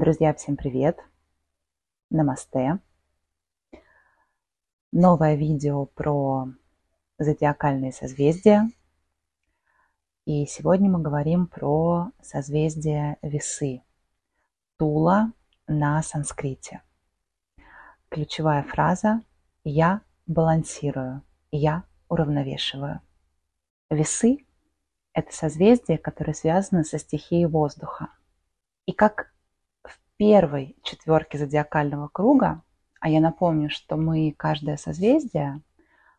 Друзья, всем привет! Намасте! Новое видео про зодиакальные созвездия. И сегодня мы говорим про созвездие Весы. Тула на санскрите. Ключевая фраза «Я балансирую, я уравновешиваю». Весы – это созвездие, которое связано со стихией воздуха. И как в первой четверке зодиакального круга, а я напомню, что мы каждое созвездие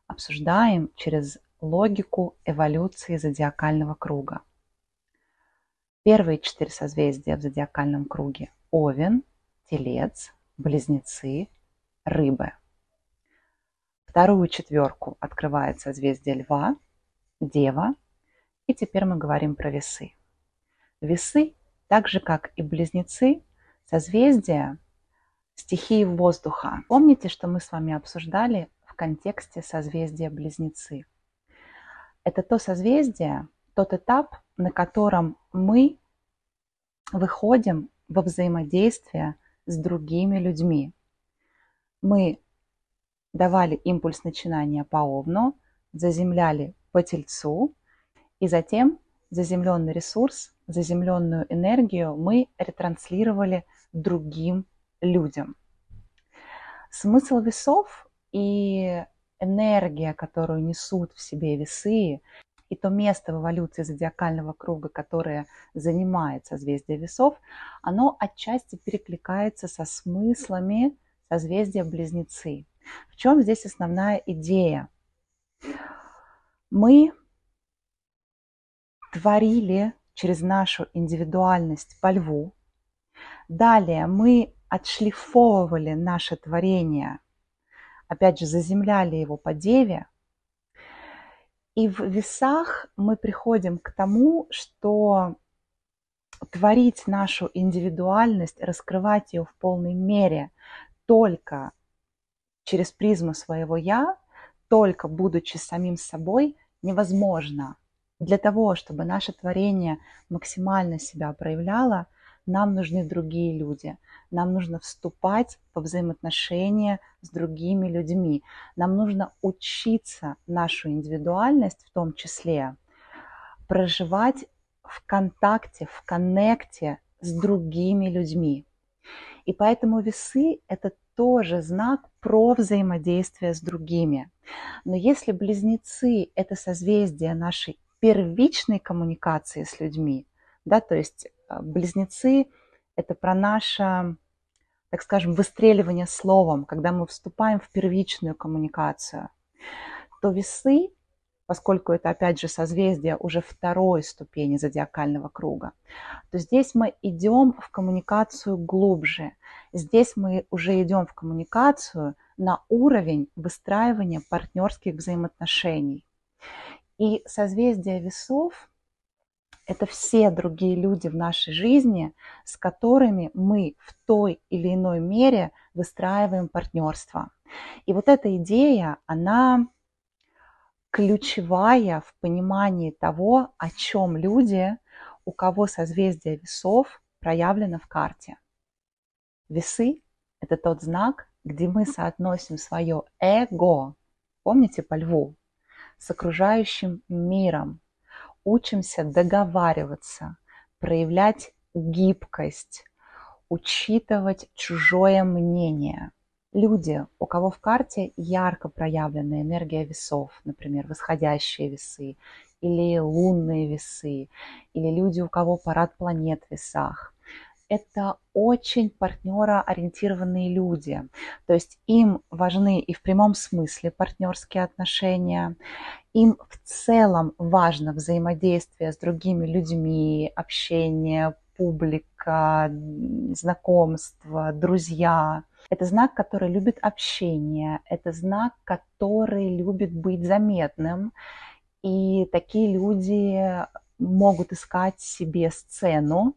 обсуждаем через логику эволюции зодиакального круга. Первые четыре созвездия в зодиакальном круге – Овен, Телец, Близнецы, Рыбы. Вторую четверку открывает созвездие Льва, Дева. И теперь мы говорим про Весы. Весы, так же как и Близнецы, созвездия стихии воздуха. Помните, что мы с вами обсуждали в контексте созвездия Близнецы. Это то созвездие, тот этап, на котором мы выходим во взаимодействие с другими людьми. Мы давали импульс начинания по Овну, заземляли по Тельцу, и затем заземленный ресурс, заземленную энергию мы ретранслировали другим людям. Смысл весов и энергия, которую несут в себе весы, и то место в эволюции зодиакального круга, которое занимает созвездие весов, оно отчасти перекликается со смыслами созвездия Близнецы. В чем здесь основная идея? Мы творили через нашу индивидуальность по Льву. Далее мы отшлифовывали наше творение, опять же заземляли его по Деве. И в весах мы приходим к тому, что творить нашу индивидуальность, раскрывать ее в полной мере только через призму своего «я», только будучи самим собой, невозможно. Для того, чтобы наше творение максимально себя проявляло, нам нужны другие люди. Нам нужно вступать во взаимоотношения с другими людьми. Нам нужно учиться нашу индивидуальность, в том числе, проживать в контакте, в коннекте с другими людьми. И поэтому весы – это тоже знак про взаимодействие с другими. Но если близнецы – это созвездие нашей первичной коммуникации с людьми, да, то есть близнецы – это про наше, так скажем, выстреливание словом, когда мы вступаем в первичную коммуникацию, то весы, поскольку это, опять же, созвездие уже второй ступени зодиакального круга, то здесь мы идем в коммуникацию глубже. Здесь мы уже идем в коммуникацию на уровень выстраивания партнерских взаимоотношений. И созвездие весов – это все другие люди в нашей жизни, с которыми мы в той или иной мере выстраиваем партнерство. И вот эта идея, она ключевая в понимании того, о чем люди, у кого созвездие весов проявлено в карте. Весы – это тот знак, где мы соотносим свое эго, помните, по Льву, с окружающим миром, учимся договариваться, проявлять гибкость, учитывать чужое мнение. Люди, у кого в карте ярко проявлена энергия весов, например, восходящие весы или лунные весы, или люди, у кого парад планет в весах, это очень партнероориентированные люди. То есть им важны и в прямом смысле партнерские отношения, им в целом важно взаимодействие с другими людьми, общение, публика, знакомства, друзья. Это знак, который любит общение, это знак, который любит быть заметным. И такие люди могут искать себе сцену,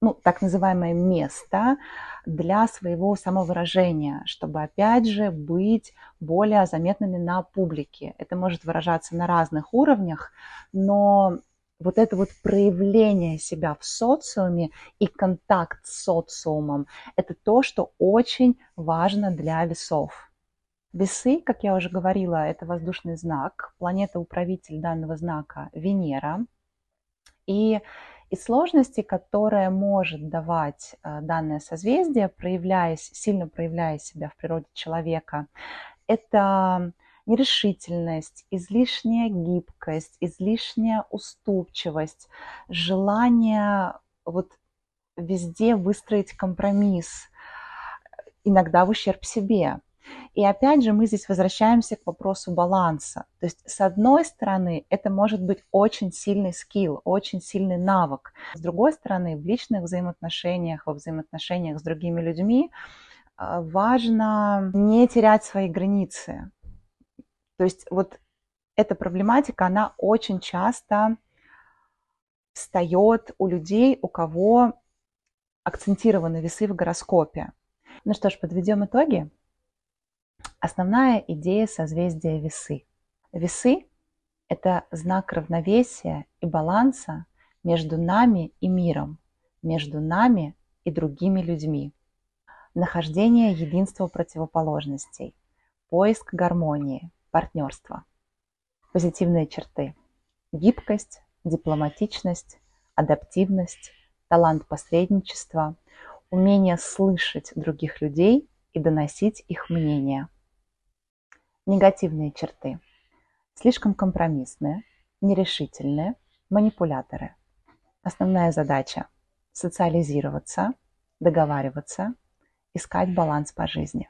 ну, так называемое место для своего самовыражения, чтобы, опять же, быть более заметными на публике. Это может выражаться на разных уровнях, но вот это вот проявление себя в социуме и контакт с социумом – это то, что очень важно для весов. Весы, как я уже говорила, это воздушный знак, планета-управитель данного знака – Венера. И сложности, которые может давать данное созвездие, сильно проявляя себя в природе человека, это нерешительность, излишняя гибкость, излишняя уступчивость, желание вот везде выстроить компромисс, иногда в ущерб себе. И опять же мы здесь возвращаемся к вопросу баланса. То есть с одной стороны это может быть очень сильный скилл, очень сильный навык. С другой стороны в личных взаимоотношениях, во взаимоотношениях с другими людьми важно не терять свои границы. То есть вот эта проблематика, она очень часто встает у людей, у кого акцентированы весы в гороскопе. Ну что ж, подведем итоги. Основная идея созвездия Весы. Весы – это знак равновесия и баланса между нами и миром, между нами и другими людьми. Нахождение единства противоположностей, поиск гармонии, партнерства. Позитивные черты – гибкость, дипломатичность, адаптивность, талант посредничества, умение слышать других людей и доносить их мнение. Негативные черты. Слишком компромиссные, нерешительные, манипуляторы. Основная задача – социализироваться, договариваться, искать баланс по жизни.